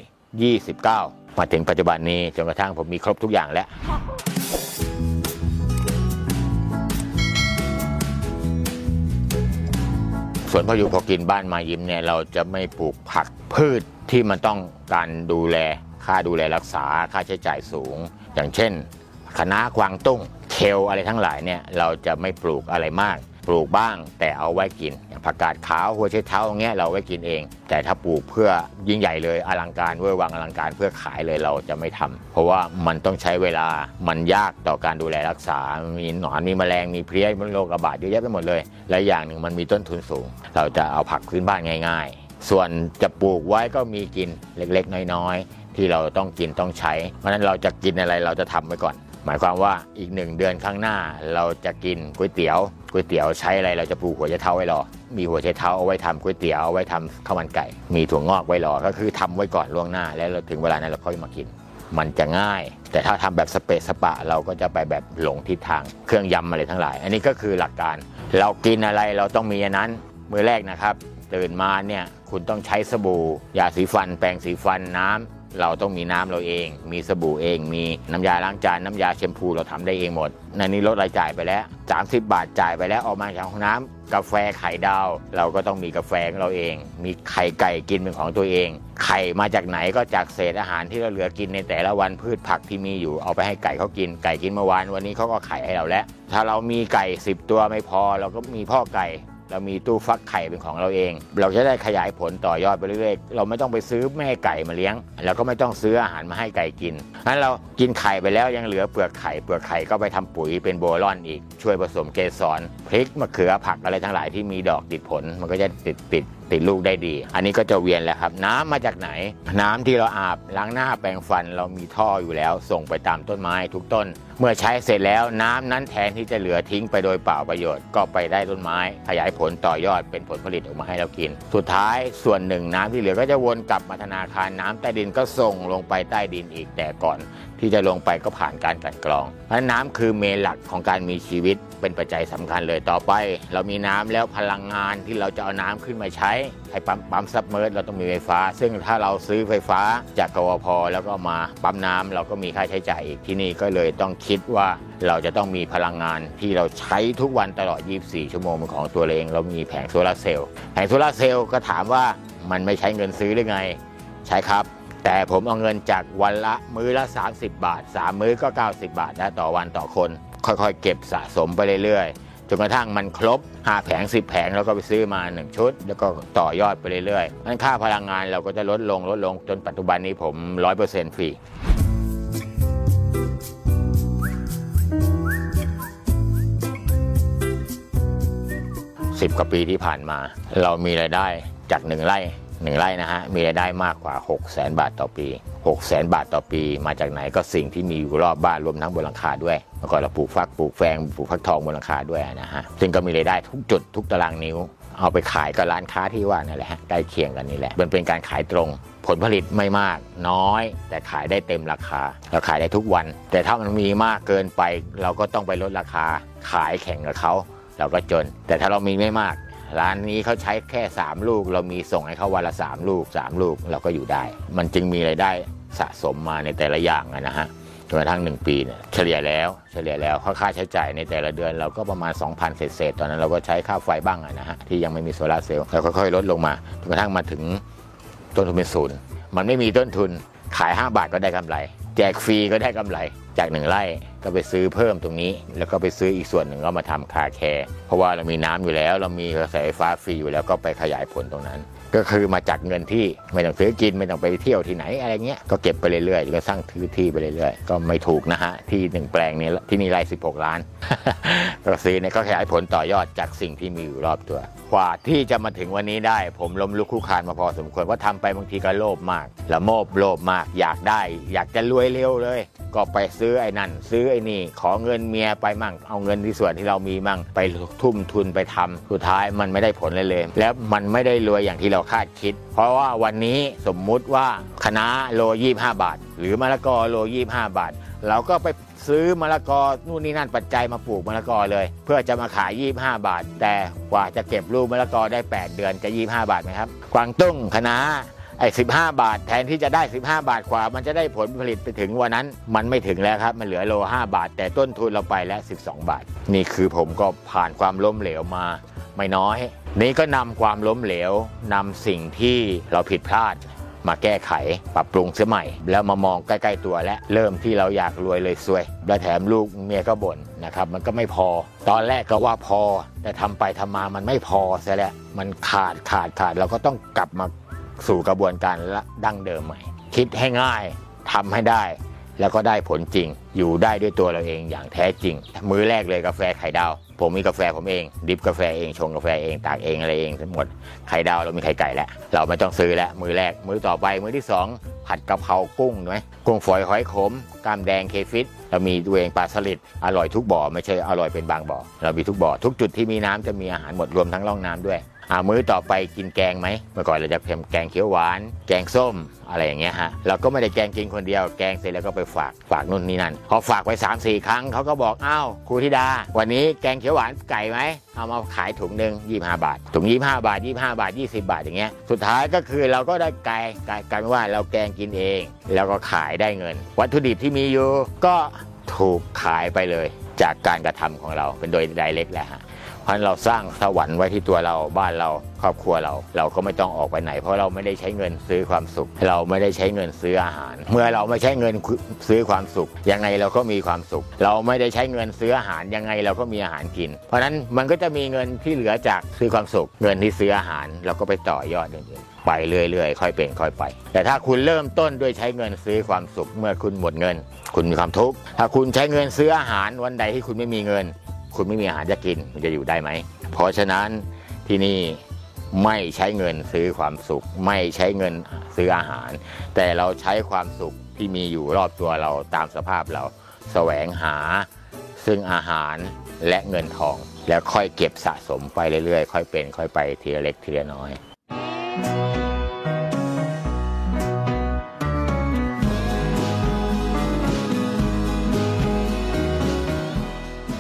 ยี่สิบเก้ามาถึงปัจจุบันนี้จนกระทั่งผมมีครบทุกอย่างแล้วสวนพออยู่พอกินบ้านมายิ้มเนี่ยเราจะไม่ปลูกผักพืชที่มันต้องการดูแลค่าดูแลรักษาค่าใช้จ่ายสูงอย่างเช่นคะน้ากวางตุ้งเคลอะไรทั้งหลายเนี่ยเราจะไม่ปลูกอะไรมากปลูกบ้างแต่เอาไว้กินอย่างผักกาดขาวหัวไชเท้าอย่างเงี้ยเราไว้กินเองแต่ถ้าปลูกเพื่อยิ่งใหญ่เลยอลังการเวอร์วังอลังการเพื่อขายเลยเราจะไม่ทำเพราะว่ามันต้องใช้เวลามันยากต่อการดูแลรักษามีหนอนมีแมลงมีเพลี้ยมีโรคระบาดเยอะแยะไปหมดเลยและอย่างหนึ่งมันมีต้นทุนสูงเราจะเอาผักพื้นบ้านง่ายๆส่วนจะปลูกไว้ก็มีกินเล็กๆน้อยๆที่เราต้องกินต้องใช้เพราะฉะนั้นเราจะกินอะไรเราจะทำไว้ก่อนหมายความว่าอีกหนึ่งเดือนข้างหน้าเราจะกินก๋วยเตี๋ยวก๋วยเตี๋ยวใช้อะไรเราจะปลูกหัวไชเท้าไว้รอมีหัวไชเท้าเอาไว้ทำก๋วยเตี๋ยวเอาไว้ทำข้าวมันไก่มีถั่วงอกไว้รอก็คือทำไว้ก่อนล่วงหน้าแล้วถึงเวลานั้นเราค่อยมากินมันจะง่ายแต่ถ้าทำแบบสเปซสปะเราก็จะไปแบบหลงทิศทางเครื่องยำอะไรทั้งหลายอันนี้ก็คือหลักการเรากินอะไรเราต้องมีอันนั้นมื้อแรกนะครับตื่นมาเนี่ยคุณต้องใช้สบู่ยาสีฟันแปรงสีฟันน้ำ เราต้องมีน้ำเราเองมีสบู่เองมีน้ำยาล้างจานน้ำยาแชมพูเราทำได้เองหมดในนี้ลดรายจ่ายไปแล้วสามสิบบาทจ่ายไปแล้วออกมาจากห้องน้ำกาแฟไข่ดาวเราก็ต้องมีกาแฟของเราเองมีไข่ไก่กินเป็นของตัวเองไข่มาจากไหนก็จากเศษอาหารที่เราเหลือกินในแต่ละวันพืชผักที่มีอยู่เอาไปให้ไก่เขากินไก่กินเมื่อวานวันนี้เขาก็ไข่ให้เราแล้วถ้าเรามีไก่สิบตัวไม่พอเราก็มีพ่อไก่เรามีตู้ฟักไข่เป็นของเราเองเราจะได้ขยายผลต่อยอดไปเรื่อยๆเราไม่ต้องไปซื้อแม่ไก่มาเลี้ยงแล้วก็ไม่ต้องซื้ออาหารมาให้ไก่กินงั้นเรากินไข่ไปแล้วยังเหลือเปลือกไข่เปลือกไข่ก็ไปทำปุ๋ยเป็นโบลอนอีกช่วยผสมเกสรพริกมะเขือผักอะไรทั้งหลายที่มีดอกติดผลมันก็จะติดติดติดลูกได้ดีอันนี้ก็จะเวียนแล้วครับน้ำมาจากไหนน้ำที่เราอาบล้างหน้าแปรงฟันเรามีท่ออยู่แล้วส่งไปตามต้นไม้ทุกต้นเมื่อใช้เสร็จแล้วน้ำนั้นแทนที่จะเหลือทิ้งไปโดยเปล่าประโยชน์ก็ไปได้ต้นไม้ขยายผลต่อยอดเป็นผลผลิตออกมาให้เรากินสุดท้ายส่วนหนึ่งน้ำที่เหลือก็จะวนกลับมาธนาคารน้ำใต้ดินก็ส่งลงไปใต้ดินอีกแต่ก่อนที่จะลงไปก็ผ่านการกลั่นกรองเพราะน้ำคือเมนหลักของการมีชีวิตเป็นปัจจัยสำคัญเลยต่อไปเรามีน้ำแล้วพลังงานที่เราจะเอาน้ำขึ้นมาใช้ให้ปั๊มปั๊มซับเมิร์สเราต้องมีไฟฟ้าซึ่งถ้าเราซื้อไฟฟ้าจากกวพ.แล้วก็มาปั๊มน้ำเราก็มีค่าใช้จ่ายอีกที่นี่ก็เลยต้องคิดว่าเราจะต้องมีพลังงานที่เราใช้ทุกวันตลอดยี่สิบสี่ชั่วโมงเป็นของตัวเองเรามีแผงโซลาร์เซลล์แผงโซลาร์เซลล์ก็ถามว่ามันไม่ใช้เงินซื้อหรือไงใช้ครับแต่ผมเอาเงินจากวันละมื้อละสามสิบบาทสามมื้อก็เก้าสิบบาทนะต่อวันต่อคนค่อยๆเก็บสะสมไปเรื่อยๆจนกระทั่งมันครบห้าแผงสิบแผงแล้วก็ไปซื้อมาหนึ่งชุดแล้วก็ต่อยอดไปเรื่อยๆนั่นค่าพลังงานเราก็จะลดลงลดลงจนปัจจุบันนี้ผม ร้อยเปอร์เซ็นต์ ฟรีสิบกว่าปีที่ผ่านมาเรามีรายได้จากหนึ่งไร่หนึ่งไร่นะฮะมีรายได้มากกว่าหกแสนบาทต่อปีหกแสนบาทต่อปีมาจากไหนก็สิ่งที่มีอยู่รอบบ้านรวมทั้งบนหลังคาด้วยเมื่อก่อนเราปลูกฟักปลูกแฟงปลูกฟักทองบนหลังคาด้วยนะฮะซึ่งก็มีรายได้ทุกจุดทุกตารางนิ้วเอาไปขายกับร้านค้าที่ว่านั่นแหละฮะใกล้เคียงกันนี่แหละมันเป็นการขายตรงผลผลิตไม่มากน้อยแต่ขายได้เต็มราคาเราขายได้ทุกวันแต่ถ้ามันมีมากเกินไปเราก็ต้องไปลดราคาขายแข่งกับเขาเราก็จนแต่ถ้าเรามีไม่มากร้านนี้เขาใช้แค่สามลูกเรามีส่งให้เขาวันละสามลูกสามลูกเราก็อยู่ได้มันจึงมีรายได้สะสมมาในแต่ละอย่างนะฮะจนกระทั่งหนึ่งปีเนี่ยเฉลี่ยแล้วเฉลี่ยแล้วค่าใช้จ่ายในแต่ละเดือนเราก็ประมาณ สองพัน เศษๆตอนนั้นเราก็ใช้ค่าไฟบ้างนะฮะที่ยังไม่มีโซลาร์เซลล์เราค่อยๆลดลงมาจนกระทั่งมาถึงต้นทุนเป็นศูนย์มันไม่มีต้นทุนขายห้าบาทก็ได้กำไรแจกฟรีก็ได้กำไรจากหนึ่งไร่ก็ไปซื้อเพิ่มตรงนี้แล้วก็ไปซื้ออีกส่วนหนึ่งก็มาทำคาแคร์เพราะว่าเรามีน้ำอยู่แล้วเรามีกระแสไฟฟ้าฟรีอยู่แล้วก็ไปขยายผลตรงนั้นก็คือมาจากเงินที่ไม่ต้องซื้อกินไม่ต้องไปเที่ยวที่ไหนอะไรเงี้ยก็เก็บไปเรื่อยๆก็สร้างทื่อที่ไปเรื่อยๆก็ไม่ถูกนะฮะที่หนึ่งแปลงนี้ที่มีรายสิบหกล้านก็ซื้อเนี่ยก็ขยายผลต่อยอดจากสิ่งที่มีอยู่รอบตัวกว่าที่จะมาถึงวันนี้ได้ผมล้มลุกคลุกคลานมาพอสมควรว่าทำไปบางทีก็โลภมากละโมบโลภมากอยากได้อยากจะรวยเร็วเลยก็ไปซื้อไอ้นั่นซื้อไอ้นี่ขอเงินเมียไปมั่งเอาเงินที่ส่วนที่เรามีมั่งไปทุ่มทุนไปทำสุดท้ายมันไม่ได้ผลเลยเลยแล้วมันไม่ได้รวยอย่างที่เราคาดคิดเพราะว่าวันนี้สมมุติว่าคะน้าโลยี่สิบห้าบาทหรือมะละกอโลยี่สิบห้าบาทเราก็ไปซื้อมะละกอนู่นนี่นั่นปัจจัยมาปลูกมะละกอเลยเพื่อจะมาขายยี่สิบห้าบาทแต่กว่าจะเก็บลูกมะละกอได้แปดเดือนจะยี่สิบห้าบาทไหมครับกวางตุ้งคะน้าไอ้สิบห้าบาทแทนที่จะได้สิบห้าบาทกว่ามันจะได้ผลผลิตไปถึงวันนั้นมันไม่ถึงแล้วครับมันเหลือโลห้าบาทแต่ต้นทุนเราไปแล้วสิบสองบาทนี่คือผมก็ผ่านความล้มเหลวมาไม่น้อยนี่ก็นำความล้มเหลวนำสิ่งที่เราผิดพลาดมาแก้ไขปรับปรุงเสียใหม่แล้วมามองใกล้ๆตัวและเริ่มที่เราอยากรวยเลยซวยและแถมลูกเมียก็บ่นนะครับมันก็ไม่พอตอนแรกก็ว่าพอแต่ทำไปทำมามันไม่พอซะแล้วมันขาดขาดขาดเราก็ต้องกลับมาสู่กระบวนการดั้งเดิมใหม่คิดให้ง่ายทำให้ได้แล้วก็ได้ผลจริงอยู่ได้ด้วยตัวเราเองอย่างแท้จริงมื้อแรกเลยกาแฟไข่ดาวผมมีกาแฟผมเองดริปกาแฟเองชงกาแฟเองตากเองอะไรเองทั้งหมดไข่ดาวเรามีไข่ไก่แล้วเราไม่ต้องซื้อแล้วมื้อแรกมื้อต่อไปมื้อที่สองผัดกะเพรากุ้งหน่อยกุ้งฝอยหอยขมกล้ามแดงเคฟิชเรามีตัวเองปลาสลิดอร่อยทุกบ่อไม่ใช่อร่อยเป็นบางบ่อเรามีทุกบ่อทุกจุดที่มีน้ำจะมีอาหารหมดรวมทั้งร่องน้ำด้วย เอามื้อต่อไปกินแกงไหมเมื่อก่อนเราจะทำแกงเขียวหวานแกงส้มอะไรอย่างเงี้ยฮะเราก็ไม่ได้แกงกินคนเดียวแกงเสร็จแล้วก็ไปฝากฝากนู่นนี่นั่นพอฝากไป สามสี่ ครั้งเขาก็บอกอ้าวครูธิดาวันนี้แกงเขียวหวานไก่ไหมเอามาขายถุงหนึ่งยี่สิบห้าบาทถุงยี่สิบห้าบาทยี่สิบห้าบาทยี่สิบบาทอย่างเงี้ยสุดท้ายก็คือเราก็ได้ไก่ไก่กันว่าเราแกงกินเองแล้วก็ขายได้เงินวัตถุดิบที่มีอยู่ก็ถูกขายไปเลยจากการกระทำของเราเป็นโดยไดเรกแหละฮะเพราะเราสร้างสวรรค์ไว้ที่ตัวเราบ้านเราครอบครัวเราเราก็ไม่ต้องออกไปไหนเพราะเราไม่ได้ใช้เงินซื้อความสุขเราไม่ได้ใช้เงินซื้ออาหารเมื่อเราไม่ใช้เงินซื้อความสุขยังไงเราก็มีความสุขเราไม่ได้ใช้เงินซื้ออาหารยังไงเราก็มีอาหารกินเพราะนั้นมันก็จะมีเงินที่เหลือจากซื้อความสุขเงินที่ซื้ออาหารเราก็ไปต่อยอดอย่างอื่นไปเรื่อยๆค่อยเป็นค่อยไปแต่ถ้าคุณเริ่มต้นด้วยใช้เงินซื้อความสุขเมื่อคุณหมดเงินคุณมีความทุกข์ถ้าคุณใช้เงินซื้ออาหารวันใดที่คุณไม่มีเงินคุณไม่มีอาหารจะกินมันจะอยู่ได้ไหมเพราะฉะนั้นที่นี่ไม่ใช้เงินซื้อความสุขไม่ใช้เงินซื้ออาหารแต่เราใช้ความสุขที่มีอยู่รอบตัวเราตามสภาพเราแสวงหาซึ่งอาหารและเงินทองแล้วค่อยเก็บสะสมไปเรื่อยๆค่อยเป็นค่อยไปทีละเล็กทีละน้อย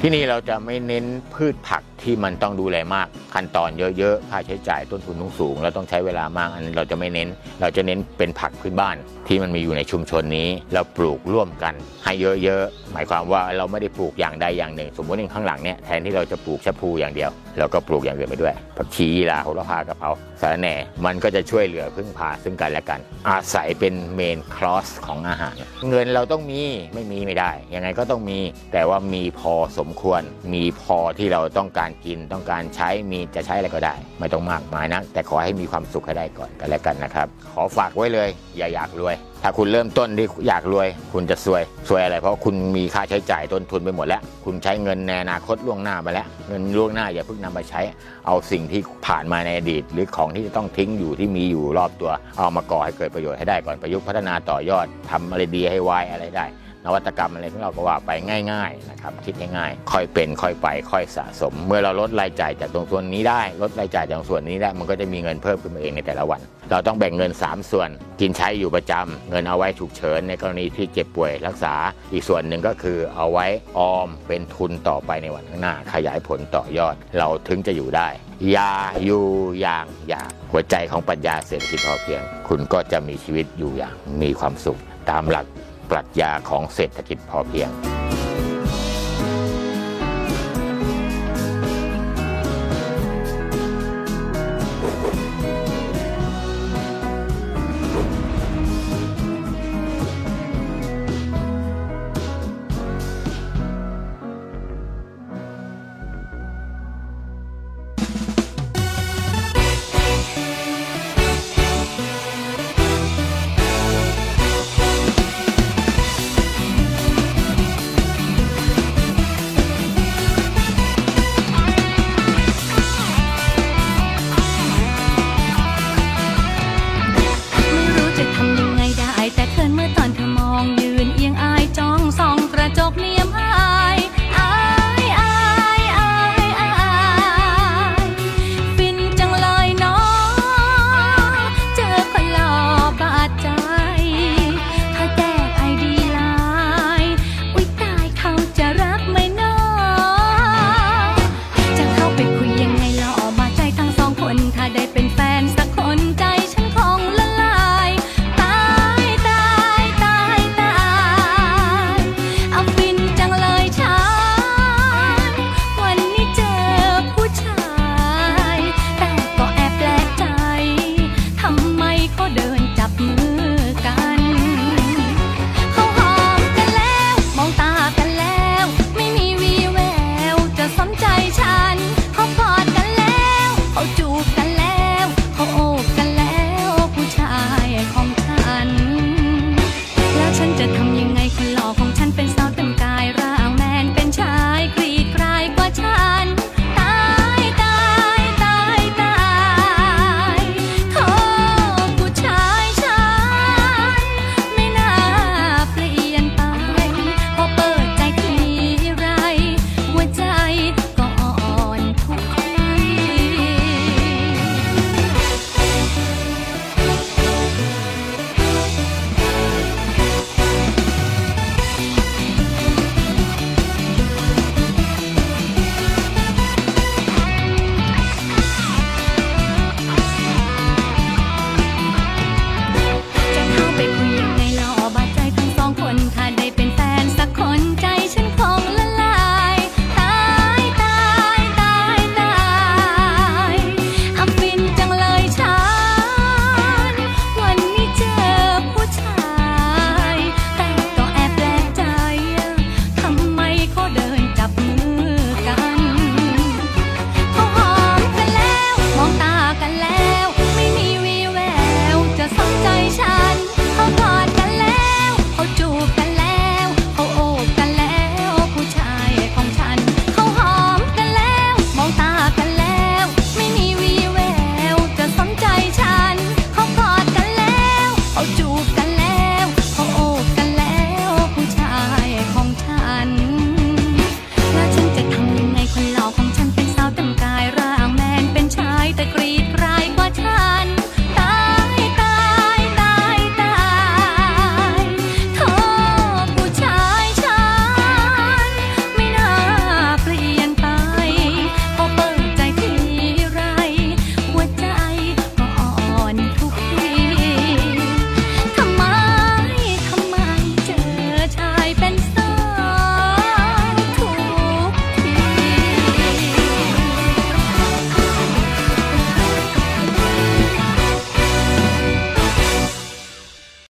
ที่นี่เราจะไม่เน้นพืชผักที่มันต้องดูแลมากขั้นตอนเยอะๆค่าใช้จ่ายต้นทุนสูงแล้วต้องใช้เวลามากอันนี้เราจะไม่เน้นเราจะเน้นเป็นผักพื้นบ้านที่มันมีอยู่ในชุมชนนี้เราปลูกร่วมกันให้เยอะๆหมายความว่าเราไม่ได้ปลูกอย่างใดอย่างหนึ่งสมมติอย่างข้างหลังเนี่ยแทนที่เราจะปลูกชะพูอย่างเดียวเราก็ปลูกอย่างอื่นไปด้วยผักชีลาโหระพากะเพราสะระแหน่มันก็จะช่วยเหลือพึ่งพาซึ่งกันและกันอาศัยเป็นเมนคลอสของอาหารเงินเราต้องมีไม่มีไม่ได้ยังไงก็ต้องมีแต่ว่ามีพอสมควรมีพอที่เราต้องการกินต้องการใช้มีจะใช้อะไรก็ได้ไม่ต้องมากมายนะแต่ขอให้มีความสุขให้ได้ก่อนกันแล้วกันนะครับขอฝากไว้เลยอย่าอยากรวยถ้าคุณเริ่มต้นที่อยากรวยคุณจะซวยซวยอะไรเพราะคุณมีค่าใช้จ่ายต้นทุนไปหมดแล้วคุณใช้เงินในอนาคตล่วงหน้าไปแล้วเงินล่วงหน้าอย่าเพิ่งนำไปใช้เอาสิ่งที่ผ่านมาในอดีตหรือของที่จะต้องทิ้งอยู่ที่มีอยู่รอบตัวเอามาก่อให้เกิดประโยชน์ให้ได้ก่อนประยุกต์พัฒนาต่อยอดทำอะไรดีให้ไวอะไรได้นวัตกรรมอะไรที่เราก็ว่าไปง่ายๆนะครับคิดง่ายๆค่อยเป็นค่อยไปค่อยสะสมเมื่อเราลดรายจ่ายจากตรงส่วนนี้ได้ลดรายจ่ายจากส่วนนี้ได้มันก็จะมีเงินเพิ่มขึ้นมาเองในแต่ละวันเราต้องแบ่งเงินสามส่วนกินใช้อยู่ประจำเงินเอาไว้ฉุกเฉินในกรณีที่เจ็บป่วยรักษาอีกส่วนหนึ่งก็คือเอาไว้ออมเป็นทุนต่อไปในวันข้างหน้าขยายผลต่อยอดเราถึงจะอยู่ได้อย่าอยู่อย่างอยากหัวใจของปรัชญาเศรษฐกิจพอเพียงคุณก็จะมีชีวิตอยู่อย่างมีความสุขตามหลักปรัชญาของเศรษฐกิจพอเพียง